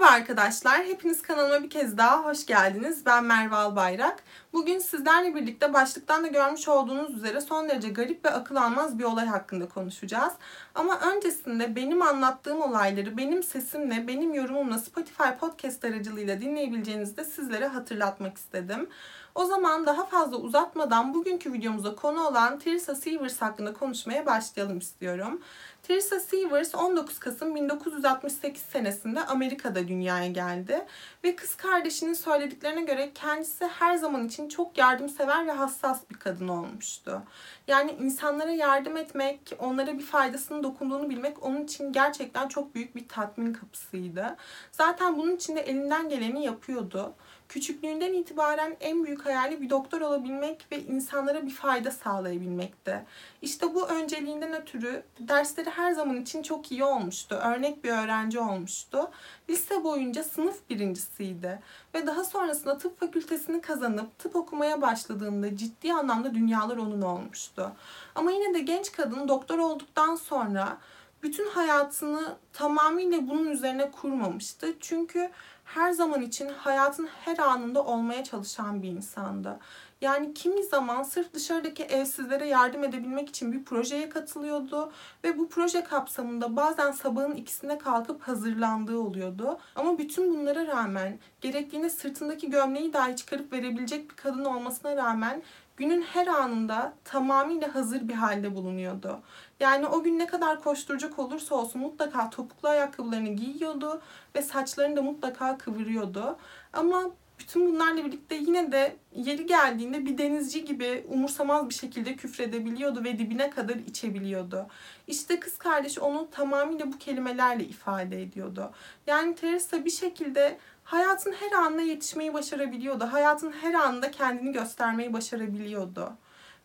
Merhaba arkadaşlar, hepiniz kanalıma bir kez daha hoş geldiniz. Ben Merva Bayrak. Bugün sizlerle birlikte başlıktan da görmüş olduğunuz üzere son derece garip ve akıl almaz bir olay hakkında konuşacağız. Ama öncesinde benim anlattığım olayları benim sesimle, benim yorumumla Spotify podcast aracılığıyla dinleyebileceğinizi de sizlere hatırlatmak istedim. O zaman daha fazla uzatmadan bugünkü videomuza konu olan Teresa Sievers hakkında konuşmaya başlayalım istiyorum. Teresa Sievers 19 Kasım 1968 senesinde Amerika'da dünyaya geldi ve kız kardeşinin söylediklerine göre kendisi her zaman için çok yardımsever ve hassas bir kadın olmuştu. Yani insanlara yardım etmek, onlara bir faydasının dokunduğunu bilmek onun için gerçekten çok büyük bir tatmin kapısıydı. Zaten bunun için de elinden geleni yapıyordu. Küçüklüğünden itibaren en büyük hayali bir doktor olabilmek ve insanlara bir fayda sağlayabilmekti. İşte bu önceliğinden ötürü dersleri her zaman için çok iyi olmuştu. Örnek bir öğrenci olmuştu. Lise boyunca sınıf birincisiydi. Ve daha sonrasında tıp fakültesini kazanıp tıp okumaya başladığında ciddi anlamda dünyalar onun olmuştu. Ama yine de genç kadın doktor olduktan sonra bütün hayatını tamamıyla bunun üzerine kurmamıştı. Çünkü her zaman için hayatın her anında olmaya çalışan bir insandı. Yani kimi zaman sırf dışarıdaki evsizlere yardım edebilmek için bir projeye katılıyordu ve bu proje kapsamında bazen sabahın 2'sinde kalkıp hazırlandığı oluyordu. Ama bütün bunlara rağmen gerektiğinde sırtındaki gömleği dahi çıkarıp verebilecek bir kadın olmasına rağmen günün her anında tamamıyla hazır bir halde bulunuyordu. Yani o gün ne kadar koşturacak olursa olsun mutlaka topuklu ayakkabılarını giyiyordu ve saçlarını da mutlaka kıvırıyordu. Ama bütün bunlarla birlikte yine de yeri geldiğinde bir denizci gibi umursamaz bir şekilde küfredebiliyordu ve dibine kadar içebiliyordu. İşte kız kardeşi onu tamamıyla bu kelimelerle ifade ediyordu. Yani Teresa bir şekilde hayatın her anına yetişmeyi başarabiliyordu. Hayatın her anında kendini göstermeyi başarabiliyordu.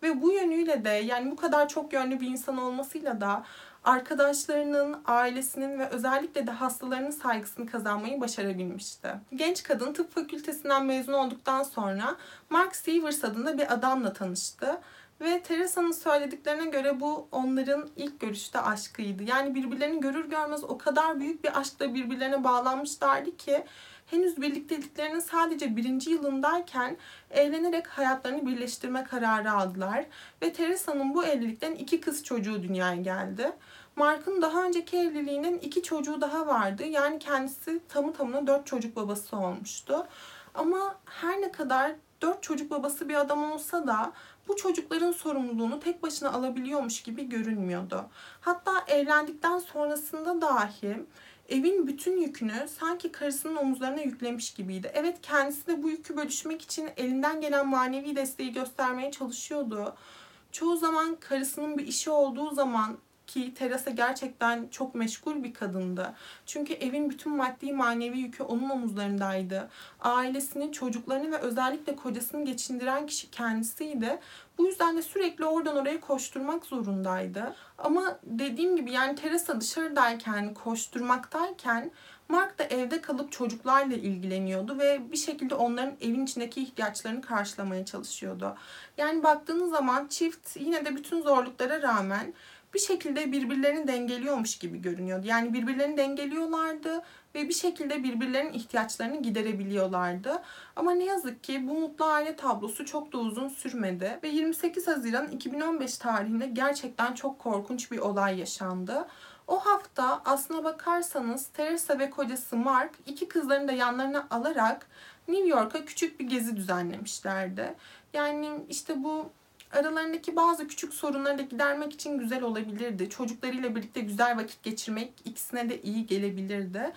Ve bu yönüyle de yani bu kadar çok yönlü bir insan olmasıyla da arkadaşlarının, ailesinin ve özellikle de hastalarının saygısını kazanmayı başarabilmişti. Genç kadın tıp fakültesinden mezun olduktan sonra Mark Sievers adında bir adamla tanıştı. Ve Teresa'nın söylediklerine göre bu onların ilk görüşte aşkıydı. Yani birbirlerini görür görmez o kadar büyük bir aşkla birbirlerine bağlanmışlardı ki henüz birlikteliklerinin sadece 1. yılındayken evlenerek hayatlarını birleştirme kararı aldılar. Ve Teresa'nın bu evlilikten 2 kız çocuğu dünyaya geldi. Mark'ın daha önceki evliliğinin 2 çocuğu daha vardı. Yani kendisi tamı tamına 4 çocuk babası olmuştu. Ama her ne kadar 4 çocuk babası bir adam olsa da bu çocukların sorumluluğunu tek başına alabiliyormuş gibi görünmüyordu. Hatta evlendikten sonrasında dahi evin bütün yükünü sanki karısının omuzlarına yüklemiş gibiydi. Evet, kendisi de bu yükü bölüşmek için elinden gelen manevi desteği göstermeye çalışıyordu. Çoğu zaman karısının bir işi olduğu zaman ki Teresa gerçekten çok meşgul bir kadındı. Çünkü evin bütün maddi manevi yükü onun omuzlarındaydı. Ailesini, çocuklarını ve özellikle kocasını geçindiren kişi kendisiydi. Bu yüzden de sürekli oradan oraya koşturmak zorundaydı. Ama dediğim gibi yani Teresa dışarıdayken, koşturmaktayken Mark da evde kalıp çocuklarla ilgileniyordu ve bir şekilde onların evin içindeki ihtiyaçlarını karşılamaya çalışıyordu. Yani baktığınız zaman çift yine de bütün zorluklara rağmen bir şekilde birbirlerini dengeliyormuş gibi görünüyordu. Yani birbirlerini dengeliyorlardı ve bir şekilde birbirlerinin ihtiyaçlarını giderebiliyorlardı. Ama ne yazık ki bu mutlu aile tablosu çok da uzun sürmedi. Ve 28 Haziran 2015 tarihinde gerçekten çok korkunç bir olay yaşandı. O hafta aslına bakarsanız Teresa ve kocası Mark 2 kızlarını da yanlarına alarak New York'a küçük bir gezi düzenlemişlerdi. Yani işte bu aralarındaki bazı küçük sorunları da gidermek için güzel olabilirdi. Çocuklarıyla birlikte güzel vakit geçirmek ikisine de iyi gelebilirdi.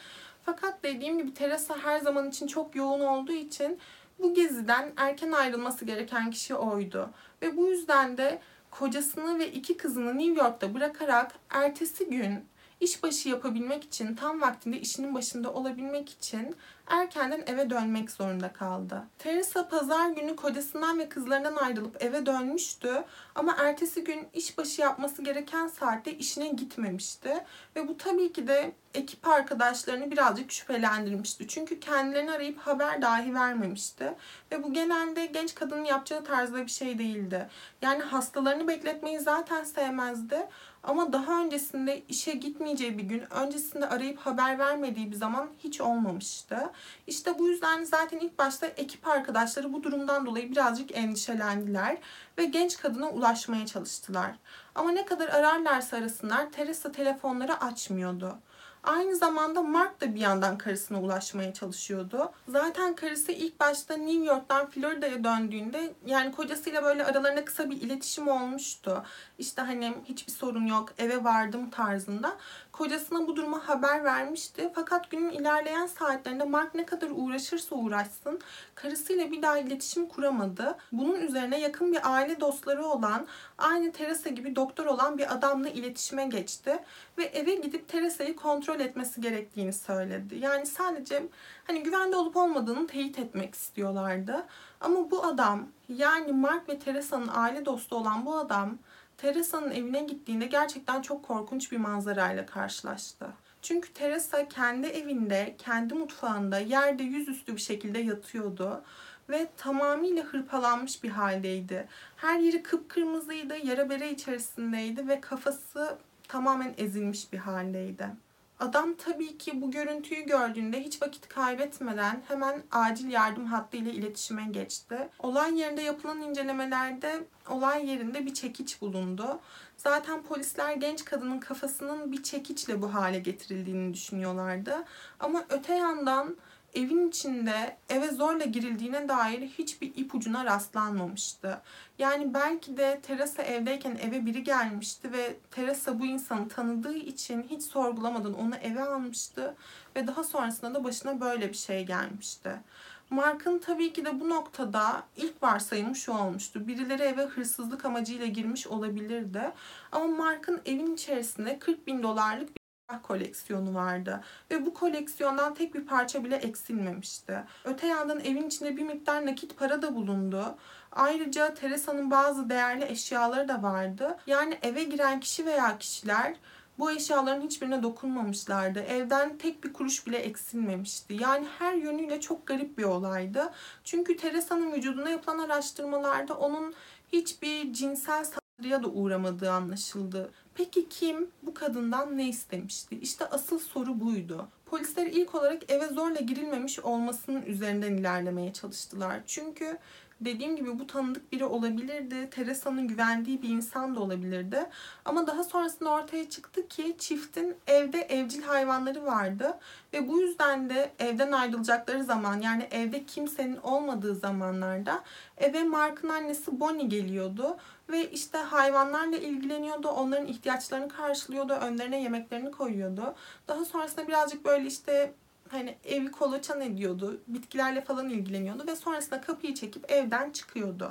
Fakat dediğim gibi Teresa her zaman için çok yoğun olduğu için bu geziden erken ayrılması gereken kişi oydu. Ve bu yüzden de kocasını ve 2 kızını New York'ta bırakarak ertesi gün işbaşı yapabilmek için, tam vaktinde işinin başında olabilmek için erkenden eve dönmek zorunda kaldı. Teresa pazar günü kocasından ve kızlarından ayrılıp eve dönmüştü ama ertesi gün işbaşı yapması gereken saatte işine gitmemişti ve bu tabii ki de ekip arkadaşlarını birazcık şüphelendirmişti. Çünkü kendilerini arayıp haber dahi vermemişti. Ve bu genelde genç kadının yapacağı tarzda bir şey değildi. Yani hastalarını bekletmeyi zaten sevmezdi. Ama daha öncesinde işe gitmeyeceği bir gün, öncesinde arayıp haber vermediği bir zaman hiç olmamıştı. İşte bu yüzden zaten ilk başta ekip arkadaşları bu durumdan dolayı birazcık endişelendiler ve genç kadına ulaşmaya çalıştılar. Ama ne kadar ararlarsa arasınlar, Teresa telefonları açmıyordu. Aynı zamanda Mark da bir yandan karısına ulaşmaya çalışıyordu. Zaten karısı ilk başta New York'tan Florida'ya döndüğünde yani kocasıyla böyle aralarında kısa bir iletişim olmuştu. İşte hani hiçbir sorun yok, eve vardım tarzında. Kocasına bu duruma haber vermişti. Fakat günün ilerleyen saatlerinde Mark ne kadar uğraşırsa uğraşsın karısıyla bir daha iletişim kuramadı. Bunun üzerine yakın bir aile dostları olan, aynı Teresa gibi doktor olan bir adamla iletişime geçti ve eve gidip Teresa'yı kontrol etmesi gerektiğini söyledi. Yani sadece hani güvende olup olmadığını teyit etmek istiyorlardı. Ama bu adam, yani Mark ve Teresa'nın aile dostu olan bu adam, Teresa'nın evine gittiğinde gerçekten çok korkunç bir manzarayla karşılaştı. Çünkü Teresa kendi evinde, kendi mutfağında yerde yüzüstü bir şekilde yatıyordu ve tamamıyla hırpalanmış bir haldeydi. Her yeri kıpkırmızıydı, yara bere içerisindeydi ve kafası tamamen ezilmiş bir haldeydi. Adam tabii ki bu görüntüyü gördüğünde hiç vakit kaybetmeden hemen acil yardım hattıyla iletişime geçti. Olay yerinde yapılan incelemelerde olay yerinde bir çekiç bulundu. Zaten polisler genç kadının kafasının bir çekiçle bu hale getirildiğini düşünüyorlardı. Ama öte yandan evin içinde eve zorla girildiğine dair hiçbir ipucuna rastlanmamıştı. Yani belki de Teresa evdeyken eve biri gelmişti ve Teresa bu insanı tanıdığı için hiç sorgulamadan onu eve almıştı ve daha sonrasında da başına böyle bir şey gelmişti. Mark'ın tabii ki de bu noktada ilk varsayımı şu olmuştu. Birileri eve hırsızlık amacıyla girmiş olabilirdi. Ama Mark'ın evin içerisinde $40.000'lık bir koleksiyonu vardı ve bu koleksiyondan tek bir parça bile eksilmemişti. Öte yandan evin içinde bir miktar nakit para da bulundu. Ayrıca Teresa'nın bazı değerli eşyaları da vardı. Yani eve giren kişi veya kişiler bu eşyaların hiçbirine dokunmamışlardı. Evden tek bir kuruş bile eksilmemişti. Yani her yönüyle çok garip bir olaydı. Çünkü Teresa'nın vücuduna yapılan araştırmalarda onun hiçbir cinsel saldırıya da uğramadığı anlaşıldı. Peki kim bu kadından ne istemişti? İşte asıl soru buydu. Polisler ilk olarak eve zorla girilmemiş olmasının üzerinden ilerlemeye çalıştılar. Çünkü dediğim gibi bu tanıdık biri olabilirdi. Teresa'nın güvendiği bir insan da olabilirdi. Ama daha sonrasında ortaya çıktı ki çiftin evde evcil hayvanları vardı. Ve bu yüzden de evden ayrılacakları zaman, yani evde kimsenin olmadığı zamanlarda eve Mark'ın annesi Bonnie geliyordu. Ve işte hayvanlarla ilgileniyordu, onların ihtiyaçlarını karşılıyordu, önlerine yemeklerini koyuyordu. Daha sonrasında birazcık böyle işte hani evi kolaçan ediyordu, bitkilerle falan ilgileniyordu ve sonrasında kapıyı çekip evden çıkıyordu.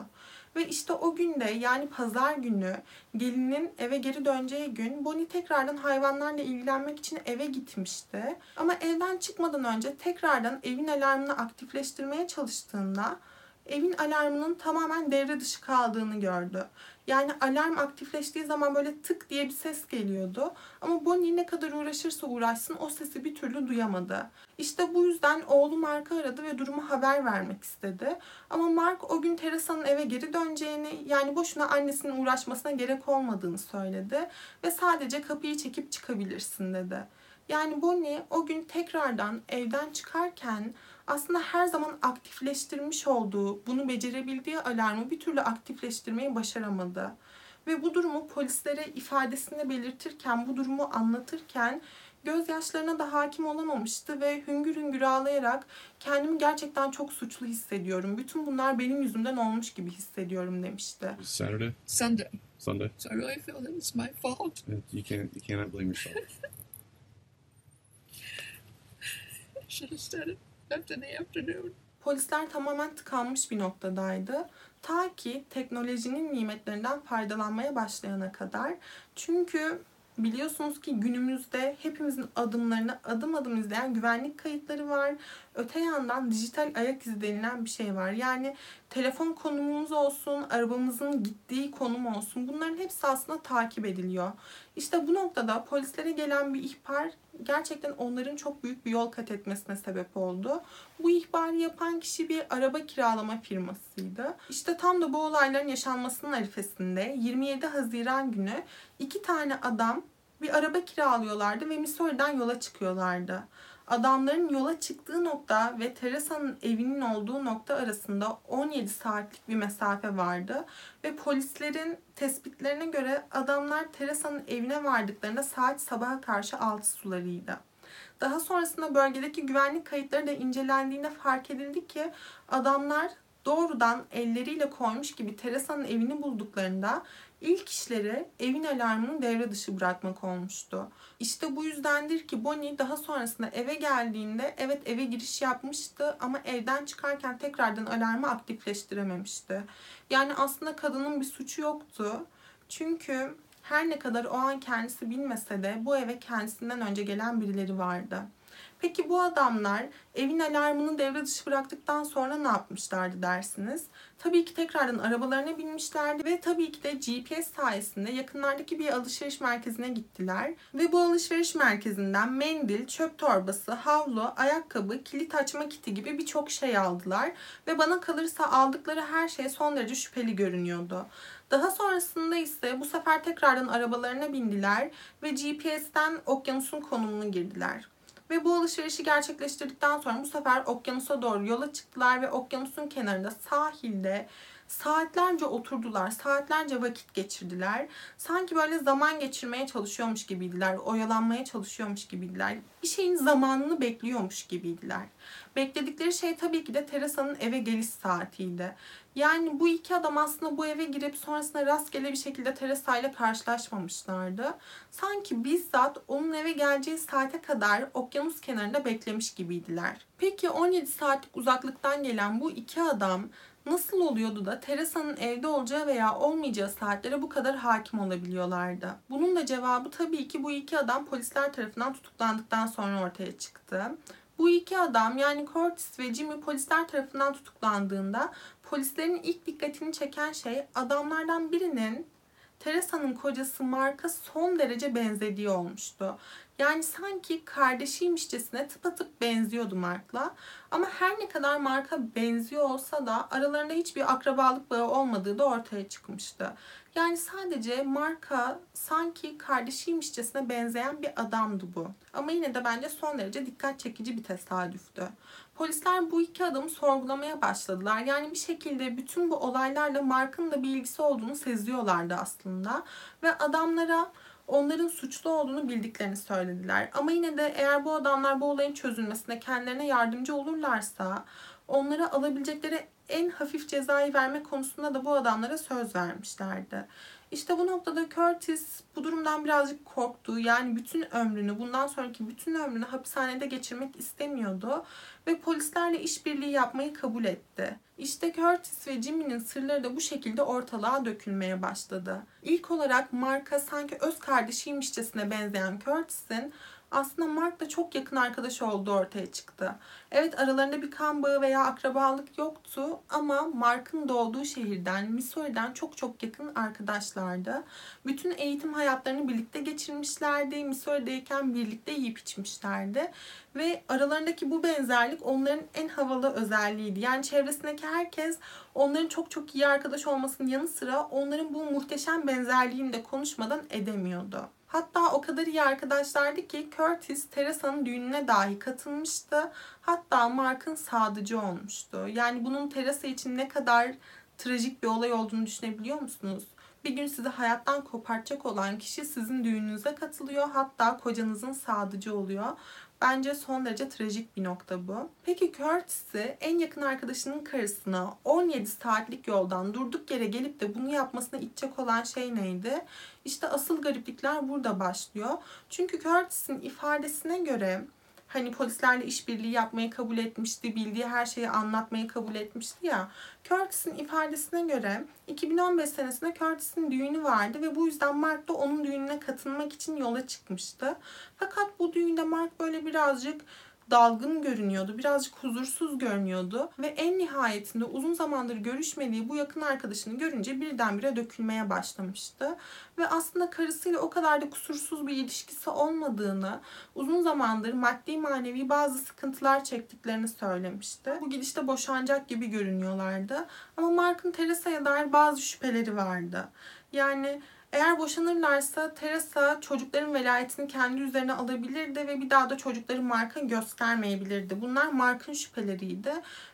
Ve işte o günde, yani pazar günü, gelinin eve geri döneceği gün Bonnie tekrardan hayvanlarla ilgilenmek için eve gitmişti. Ama evden çıkmadan önce tekrardan evin alarmını aktifleştirmeye çalıştığında evin alarmının tamamen devre dışı kaldığını gördü. Yani alarm aktifleştiği zaman böyle tık diye bir ses geliyordu. Ama Bonnie ne kadar uğraşırsa uğraşsın o sesi bir türlü duyamadı. İşte bu yüzden oğlu Mark'ı aradı ve durumu haber vermek istedi. Ama Mark o gün Teresa'nın eve geri döneceğini, yani boşuna annesinin uğraşmasına gerek olmadığını söyledi. Ve sadece kapıyı çekip çıkabilirsin dedi. Yani Bonnie o gün tekrardan evden çıkarken aslında her zaman aktifleştirmiş olduğu, bunu becerebildiği alarmı bir türlü aktifleştirmeyi başaramadı. Ve bu durumu polislere ifadesinde belirtirken, bu durumu anlatırken gözyaşlarına da hakim olamamıştı ve hüngür hüngür ağlayarak kendimi gerçekten çok suçlu hissediyorum. Bütün bunlar benim yüzümden olmuş gibi hissediyorum demişti. Sunday. So I really feel that it's my fault. You cannot blame yourself. Should have said it. Polisler tamamen tıkanmış bir noktadaydı. Ta ki teknolojinin nimetlerinden faydalanmaya başlayana kadar. Çünkü biliyorsunuz ki günümüzde hepimizin adımlarını adım adım izleyen güvenlik kayıtları var. Öte yandan dijital ayak izi denilen bir şey var. Yani telefon konumumuz olsun, arabamızın gittiği konum olsun, bunların hepsi aslında takip ediliyor. İşte bu noktada polislere gelen bir ihbar gerçekten onların çok büyük bir yol kat etmesine sebep oldu. Bu ihbarı yapan kişi bir araba kiralama firmasıydı. İşte tam da bu olayların yaşanmasının arifesinde 27 Haziran günü 2 tane adam bir araba kiralıyorlardı ve Missouri'den yola çıkıyorlardı. Adamların yola çıktığı nokta ve Teresa'nın evinin olduğu nokta arasında 17 saatlik bir mesafe vardı. Ve polislerin tespitlerine göre adamlar Teresa'nın evine vardıklarında saat sabaha karşı 6 sularıydı. Daha sonrasında bölgedeki güvenlik kayıtları da incelendiğinde fark edildi ki adamlar doğrudan elleriyle koymuş gibi Teresa'nın evini bulduklarında ilk işleri evin alarmını devre dışı bırakmak olmuştu. İşte bu yüzdendir ki Bonnie daha sonrasında eve geldiğinde evet eve giriş yapmıştı ama evden çıkarken tekrardan alarmı aktifleştirememişti. Yani aslında kadının bir suçu yoktu. Çünkü her ne kadar o an kendisi bilmese de bu eve kendisinden önce gelen birileri vardı. Peki bu adamlar evin alarmını devre dışı bıraktıktan sonra ne yapmışlardı dersiniz? Tabii ki tekrardan arabalarına binmişlerdi ve tabii ki de GPS sayesinde yakınlardaki bir alışveriş merkezine gittiler. Ve bu alışveriş merkezinden mendil, çöp torbası, havlu, ayakkabı, kilit açma kiti gibi birçok şey aldılar. Ve bana kalırsa aldıkları her şey son derece şüpheli görünüyordu. Daha sonrasında ise bu sefer tekrardan arabalarına bindiler ve GPS'ten okyanusun konumunu girdiler. Ve bu alışverişi gerçekleştirdikten sonra bu sefer okyanusa doğru yola çıktılar ve okyanusun kenarında sahilde saatlerce oturdular, saatlerce vakit geçirdiler. Sanki böyle zaman geçirmeye çalışıyormuş gibiydiler, oyalanmaya çalışıyormuş gibiydiler. Bir şeyin zamanını bekliyormuş gibiydiler. Bekledikleri şey tabii ki de Teresa'nın eve geliş saatiydi. Yani bu 2 adam aslında bu eve girip sonrasında rastgele bir şekilde Teresa ile karşılaşmamışlardı. Sanki bizzat onun eve geleceği saate kadar okyanus kenarında beklemiş gibiydiler. Peki 17 saatlik uzaklıktan gelen bu 2 adam nasıl oluyordu da Teresa'nın evde olacağı veya olmayacağı saatlere bu kadar hakim olabiliyorlardı? Bunun da cevabı tabii ki bu 2 adam polisler tarafından tutuklandıktan sonra ortaya çıktı. Bu 2 adam yani Curtis ve Jimmy polisler tarafından tutuklandığında polislerin ilk dikkatini çeken şey adamlardan birinin Teresa'nın kocası Mark'a son derece benzediği olmuştu. Yani sanki kardeşiymişçesine tıpatıp benziyordu Mark'la. Ama her ne kadar Mark'a benziyor olsa da aralarında hiçbir akrabalık bağı olmadığı da ortaya çıkmıştı. Yani sadece Mark'a sanki kardeşiymişçesine benzeyen bir adamdı bu. Ama yine de bence son derece dikkat çekici bir tesadüftü. Polisler bu 2 adamı sorgulamaya başladılar. Yani bir şekilde bütün bu olaylarla Mark'ın da bir ilgisi olduğunu seziyorlardı aslında. Ve adamlara onların suçlu olduğunu bildiklerini söylediler. Ama yine de eğer bu adamlar bu olayın çözülmesine kendilerine yardımcı olurlarsa onlara alabilecekleri en hafif cezayı verme konusunda da bu adamlara söz vermişlerdi. İşte bu noktada Curtis bu durumdan birazcık korktu. Yani bütün ömrünü, bundan sonraki bütün ömrünü hapishanede geçirmek istemiyordu ve polislerle işbirliği yapmayı kabul etti. İşte Curtis ve Jimmy'nin sırları da bu şekilde ortalığa dökülmeye başladı. İlk olarak Mark'a sanki öz kardeşiymişçesine benzeyen Curtis'in aslında Mark'la çok yakın arkadaş olduğu ortaya çıktı. Evet aralarında bir kan bağı veya akrabalık yoktu ama Mark'ın doğduğu şehirden, Missouri'den çok yakın arkadaşlardı. Bütün eğitim hayatlarını birlikte geçirmişlerdi. Missouri'deyken birlikte yiyip içmişlerdi. Ve aralarındaki bu benzerlik onların en havalı özelliğiydi. Yani çevresindeki herkes onların çok iyi arkadaş olmasının yanı sıra onların bu muhteşem benzerliğini de konuşmadan edemiyordu. Hatta o kadar iyi arkadaşlardı ki Curtis Teresa'nın düğününe dahi katılmıştı. Hatta Mark'ın sadıcı olmuştu. Yani bunun Teresa için ne kadar trajik bir olay olduğunu düşünebiliyor musunuz? Bir gün sizi hayattan kopartacak olan kişi sizin düğününüze katılıyor. Hatta kocanızın sadıcı oluyor. Bence son derece trajik bir nokta bu. Peki Curtis'i en yakın arkadaşının karısına 17 saatlik yoldan durduk yere gelip de bunu yapmasına itecek olan şey neydi? İşte asıl gariplikler burada başlıyor. Çünkü Curtis'in ifadesine göre hani polislerle işbirliği yapmayı kabul etmişti, bildiği her şeyi anlatmayı kabul etmişti ya. Curtis'in ifadesine göre 2015 senesinde Curtis'in düğünü vardı ve bu yüzden Mark da onun düğününe katılmak için yola çıkmıştı. Fakat bu düğünde Mark böyle birazcık dalgın görünüyordu, birazcık huzursuz görünüyordu ve en nihayetinde uzun zamandır görüşmediği bu yakın arkadaşını görünce birdenbire dökülmeye başlamıştı. Ve aslında karısıyla o kadar da kusursuz bir ilişkisi olmadığını, uzun zamandır maddi manevi bazı sıkıntılar çektiklerini söylemişti. Bu gidişte boşanacak gibi görünüyorlardı ama Mark'ın Teresa'ya dair bazı şüpheleri vardı. Yani eğer boşanırlarsa Teresa çocukların velayetini kendi üzerine alabilirdi ve bir daha da çocukları Mark'a göstermeyebilirdi. Bunlar Mark'ın şüpheleriydi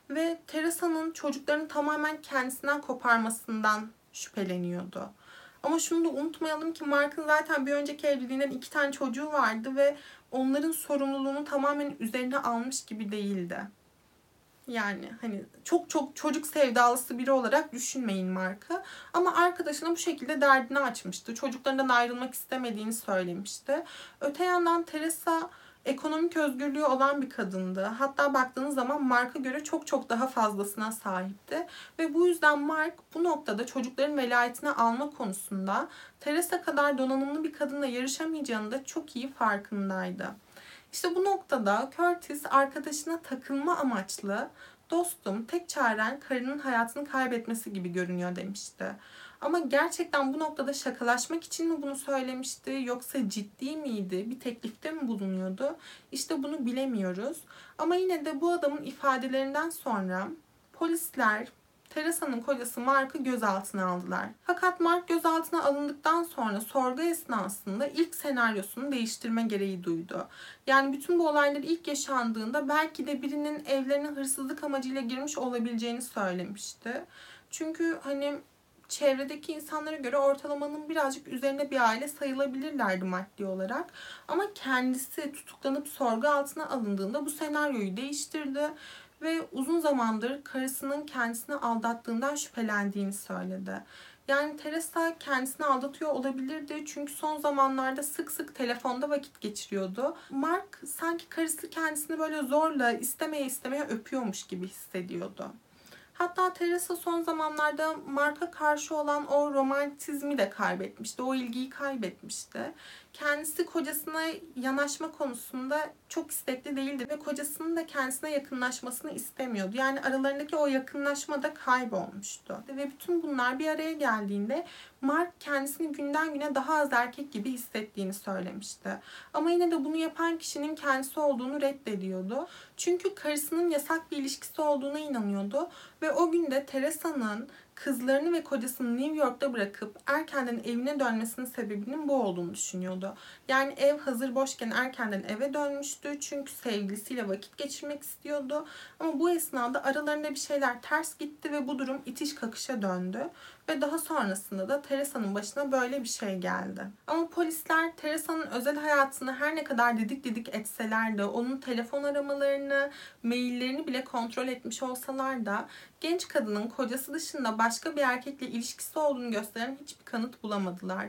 ve Teresa'nın çocuklarını tamamen kendisinden koparmasından şüpheleniyordu. Ama şunu da unutmayalım ki Mark'ın zaten bir önceki evliliğinden 2 tane çocuğu vardı ve onların sorumluluğunu tamamen üzerine almış gibi değildi. Yani hani çok çocuk sevdalısı biri olarak düşünmeyin Mark'ı. Ama arkadaşına bu şekilde derdini açmıştı. Çocuklarından ayrılmak istemediğini söylemişti. Öte yandan Teresa ekonomik özgürlüğü olan bir kadındı. Hatta baktığınız zaman Mark'a göre çok daha fazlasına sahipti. Ve bu yüzden Mark bu noktada çocukların velayetini alma konusunda Teresa kadar donanımlı bir kadınla yarışamayacağını da çok iyi farkındaydı. İşte bu noktada Curtis arkadaşına takılma amaçlı "Dostum, tek çaren karının hayatını kaybetmesi gibi görünüyor" demişti. Ama gerçekten bu noktada şakalaşmak için mi bunu söylemişti, yoksa ciddi miydi, bir teklifte mi bulunuyordu? İşte bunu bilemiyoruz. Ama yine de bu adamın ifadelerinden sonra polisler Teresa'nın kocası Mark'ı gözaltına aldılar. Fakat Mark gözaltına alındıktan sonra sorgu esnasında ilk senaryosunu değiştirme gereği duydu. Yani bütün bu olaylar ilk yaşandığında belki de birinin evlerine hırsızlık amacıyla girmiş olabileceğini söylemişti. Çünkü hani çevredeki insanlara göre ortalamanın birazcık üzerinde bir aile sayılabilirlerdi maddi olarak. Ama kendisi tutuklanıp sorgu altına alındığında bu senaryoyu değiştirdi ve uzun zamandır karısının kendisini aldattığından şüphelendiğini söyledi. Yani Teresa kendisini aldatıyor olabilirdi çünkü son zamanlarda sık sık telefonda vakit geçiriyordu. Mark sanki karısı kendisini böyle zorla istemeye öpüyormuş gibi hissediyordu. Hatta Teresa son zamanlarda Mark'a karşı olan o romantizmi de kaybetmişti, o ilgiyi kaybetmişti. Kendisi kocasına yanaşma konusunda çok istekli değildi ve kocasının da kendisine yakınlaşmasını istemiyordu. Yani aralarındaki o yakınlaşma da kaybolmuştu. Ve bütün bunlar bir araya geldiğinde Mark kendisini günden güne daha az erkek gibi hissettiğini söylemişti. Ama yine de bunu yapan kişinin kendisi olduğunu reddediyordu. Çünkü karısının yasak bir ilişkisi olduğuna inanıyordu ve o gün de Teresa'nın kızlarını ve kocasını New York'ta bırakıp erkenden evine dönmesinin sebebinin bu olduğunu düşünüyordu. Yani ev hazır boşken erkenden eve dönmüştü çünkü sevgilisiyle vakit geçirmek istiyordu. Ama bu esnada aralarında bir şeyler ters gitti ve bu durum itiş kakışa döndü. Ve daha sonrasında da Teresa'nın başına böyle bir şey geldi. Ama polisler Teresa'nın özel hayatını her ne kadar didik etseler de, onun telefon aramalarını, maillerini bile kontrol etmiş olsalar da genç kadının kocası dışında başka bir erkekle ilişkisi olduğunu gösteren hiçbir kanıt bulamadılar.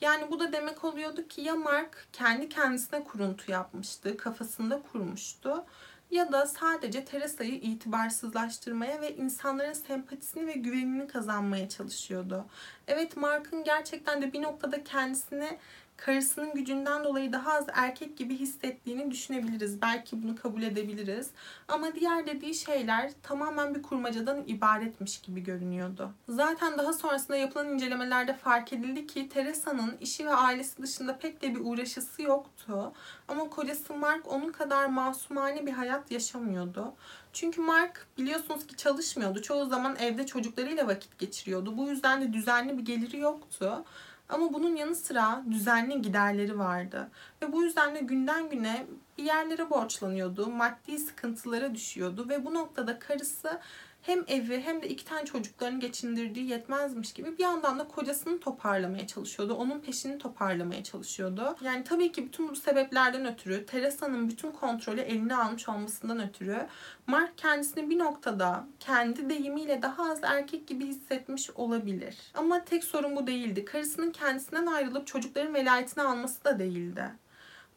Yani bu da demek oluyordu ki ya Mark kendi kendisine kuruntu yapmıştı, kafasında kurmuştu ya da sadece Teresa'yı itibarsızlaştırmaya ve insanların sempatisini ve güvenini kazanmaya çalışıyordu. Evet, Mark'ın gerçekten de bir noktada kendisini karısının gücünden dolayı daha az erkek gibi hissettiğini düşünebiliriz. Belki bunu kabul edebiliriz. Ama diğer dediği şeyler tamamen bir kurmacadan ibaretmiş gibi görünüyordu. Zaten daha sonrasında yapılan incelemelerde fark edildi ki Teresa'nın işi ve ailesi dışında pek de bir uğraşısı yoktu. Ama kocası Mark onun kadar masumane bir hayat yaşamıyordu. Çünkü Mark biliyorsunuz ki çalışmıyordu. Çoğu zaman evde çocuklarıyla vakit geçiriyordu. Bu yüzden de düzenli bir geliri yoktu. Ama bunun yanı sıra düzenli giderleri vardı. Ve bu yüzden de günden güne bir yerlere borçlanıyordu, maddi sıkıntılara düşüyordu ve bu noktada karısı hem evi hem de 2 tane çocuklarını geçindirdiği yetmezmiş gibi bir yandan da kocasını toparlamaya çalışıyordu. Onun peşini toparlamaya çalışıyordu. Yani tabii ki bütün bu sebeplerden ötürü, Teresa'nın bütün kontrolü eline almış olmasından ötürü Mark kendisini bir noktada kendi deyimiyle daha az erkek gibi hissetmiş olabilir. Ama tek sorun bu değildi. Karısının kendisinden ayrılıp çocukların velayetini alması da değildi.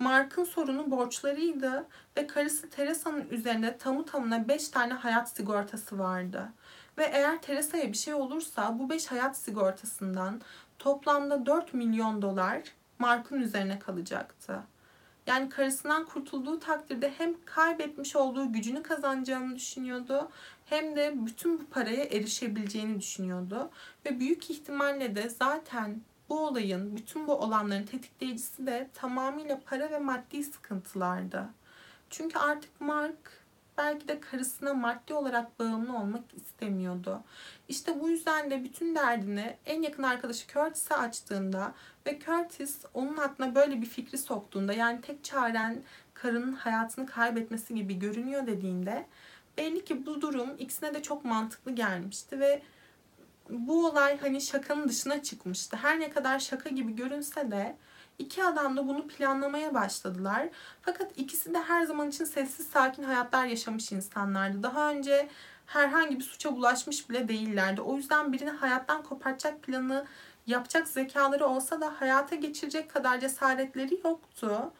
Mark'ın sorunu borçlarıydı ve karısı Teresa'nın üzerinde tamı tamına 5 tane hayat sigortası vardı. Ve eğer Teresa'ya bir şey olursa bu 5 hayat sigortasından toplamda 4 milyon dolar Mark'ın üzerine kalacaktı. Yani karısından kurtulduğu takdirde hem kaybetmiş olduğu gücünü kazanacağını düşünüyordu hem de bütün bu paraya erişebileceğini düşünüyordu. Ve büyük ihtimalle de zaten bu olayın, bütün bu olanların tetikleyicisi de tamamıyla para ve maddi sıkıntılardı. Çünkü artık Mark belki de karısına maddi olarak bağımlı olmak istemiyordu. İşte bu yüzden de bütün derdini en yakın arkadaşı Curtis'e açtığında ve Curtis onun aklına böyle bir fikri soktuğunda, yani tek çaren karının hayatını kaybetmesi gibi görünüyor dediğinde, belli ki bu durum ikisine de çok mantıklı gelmişti ve bu olay hani şakanın dışına çıkmıştı. Her ne kadar şaka gibi görünse de iki adam da bunu planlamaya başladılar. Fakat ikisi de her zaman için sessiz sakin hayatlar yaşamış insanlardı. Daha önce herhangi bir suça bulaşmış bile değillerdi. O yüzden birini hayattan kopartacak planı yapacak zekaları olsa da hayata geçirecek kadar cesaretleri yoktu.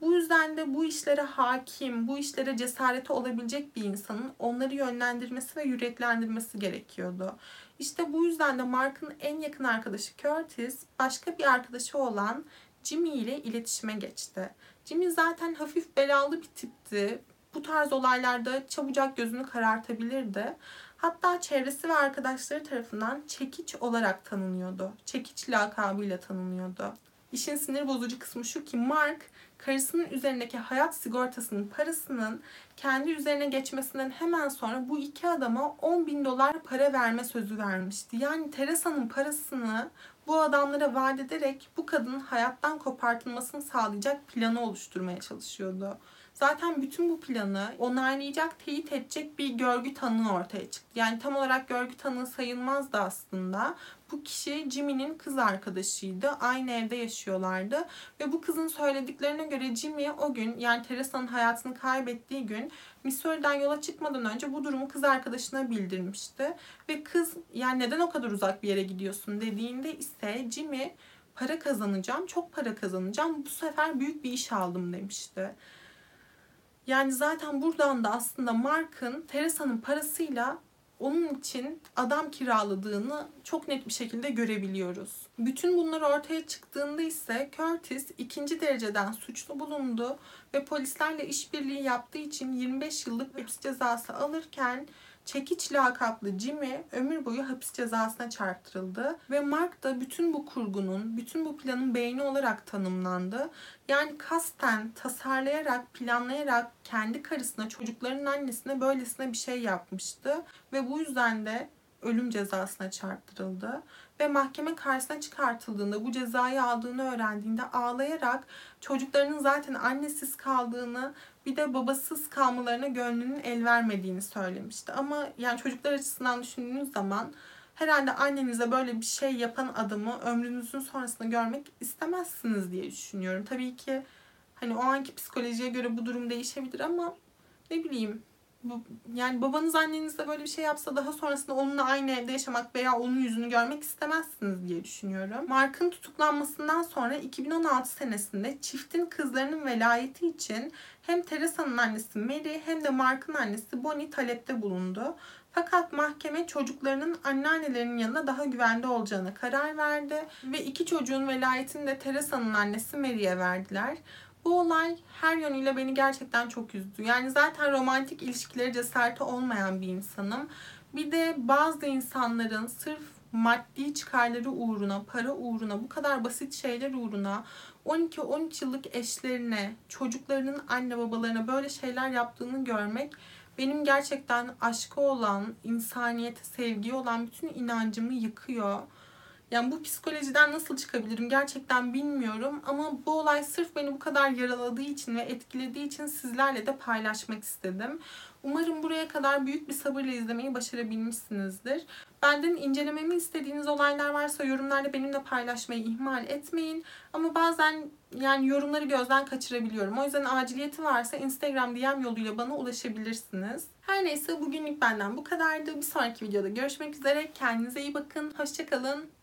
Bu yüzden de bu işlere hakim, bu işlere cesareti olabilecek bir insanın onları yönlendirmesi ve yüreklendirmesi gerekiyordu. İşte bu yüzden de Mark'ın en yakın arkadaşı Curtis, başka bir arkadaşı olan Jimmy ile iletişime geçti. Jimmy zaten hafif belalı bir tipti. Bu tarz olaylarda çabucak gözünü karartabilirdi. Hatta çevresi ve arkadaşları tarafından çekiç olarak tanınıyordu. Çekiç lakabıyla tanınıyordu. İşin sinir bozucu kısmı şu ki Mark, karısının üzerindeki hayat sigortasının parasının kendi üzerine geçmesinden hemen sonra bu iki adama 10 bin dolar para verme sözü vermişti. Yani Teresa'nın parasını bu adamlara vaat ederek bu kadının hayattan kopartılmasını sağlayacak planı oluşturmaya çalışıyordu. Zaten bütün bu planı onaylayacak, teyit edecek bir görgü tanığı ortaya çıktı. Yani tam olarak görgü tanığı sayılmazdı aslında. Bu kişi Jimmy'nin kız arkadaşıydı. Aynı evde yaşıyorlardı. Ve bu kızın söylediklerine göre Jimmy o gün, yani Teresa'nın hayatını kaybettiği gün, Missouri'den yola çıkmadan önce bu durumu kız arkadaşına bildirmişti. Ve kız, yani neden o kadar uzak bir yere gidiyorsun dediğinde ise Jimmy, para kazanacağım, çok para kazanacağım, bu sefer büyük bir iş aldım demişti. Yani zaten buradan da aslında Mark'ın Teresa'nın parasıyla onun için adam kiraladığını çok net bir şekilde görebiliyoruz. Bütün bunlar ortaya çıktığında ise Curtis ikinci dereceden suçlu bulundu ve polislerle işbirliği yaptığı için 25 yıllık hapis cezası alırken Çekiç lakaplı Jimmy ömür boyu hapis cezasına çarptırıldı ve Mark da bütün bu kurgunun, bütün bu planın beyni olarak tanımlandı. Yani kasten, tasarlayarak, planlayarak kendi karısına, çocuklarının annesine böylesine bir şey yapmıştı ve bu yüzden de ölüm cezasına çarptırıldı. Ve mahkeme karşısına çıkartıldığında, bu cezayı aldığını öğrendiğinde ağlayarak çocuklarının zaten annesiz kaldığını, bir de babasız kalmalarına gönlünün el vermediğini söylemişti. Ama yani çocuklar açısından düşündüğünüz zaman herhalde annenize böyle bir şey yapan adamı ömrünüzün sonrasında görmek istemezsiniz diye düşünüyorum. Tabii ki hani o anki psikolojiye göre bu durum değişebilir ama ne bileyim. Yani babanız annenizle böyle bir şey yapsa daha sonrasında onunla aynı evde yaşamak veya onun yüzünü görmek istemezsiniz diye düşünüyorum. Mark'ın tutuklanmasından sonra 2016 senesinde çiftin kızlarının velayeti için hem Teresa'nın annesi Mary hem de Mark'ın annesi Bonnie talepte bulundu. Fakat mahkeme çocuklarının anneannelerinin yanında daha güvende olacağına karar verdi ve iki çocuğun velayetini de Teresa'nın annesi Mary'e verdiler. Bu olay her yönüyle beni gerçekten çok üzdü. Yani zaten romantik ilişkileri cesareti olmayan bir insanım. Bir de bazı insanların sırf maddi çıkarları uğruna, para uğruna, bu kadar basit şeyler uğruna 12-13 yıllık eşlerine, çocuklarının anne babalarına böyle şeyler yaptığını görmek benim gerçekten aşka olan, insaniyete, sevgiye olan bütün inancımı yıkıyor. Yani bu psikolojiden nasıl çıkabilirim gerçekten bilmiyorum ama bu olay sırf beni bu kadar yaraladığı için ve etkilediği için sizlerle de paylaşmak istedim. Umarım buraya kadar büyük bir sabırla izlemeyi başarabilmişsinizdir. Benden incelememi istediğiniz olaylar varsa yorumlarda benimle paylaşmayı ihmal etmeyin. Ama bazen yani yorumları gözden kaçırabiliyorum. O yüzden aciliyeti varsa Instagram DM yoluyla bana ulaşabilirsiniz. Her neyse bugünlük benden bu kadardı. Bir sonraki videoda görüşmek üzere. Kendinize iyi bakın. Hoşça kalın.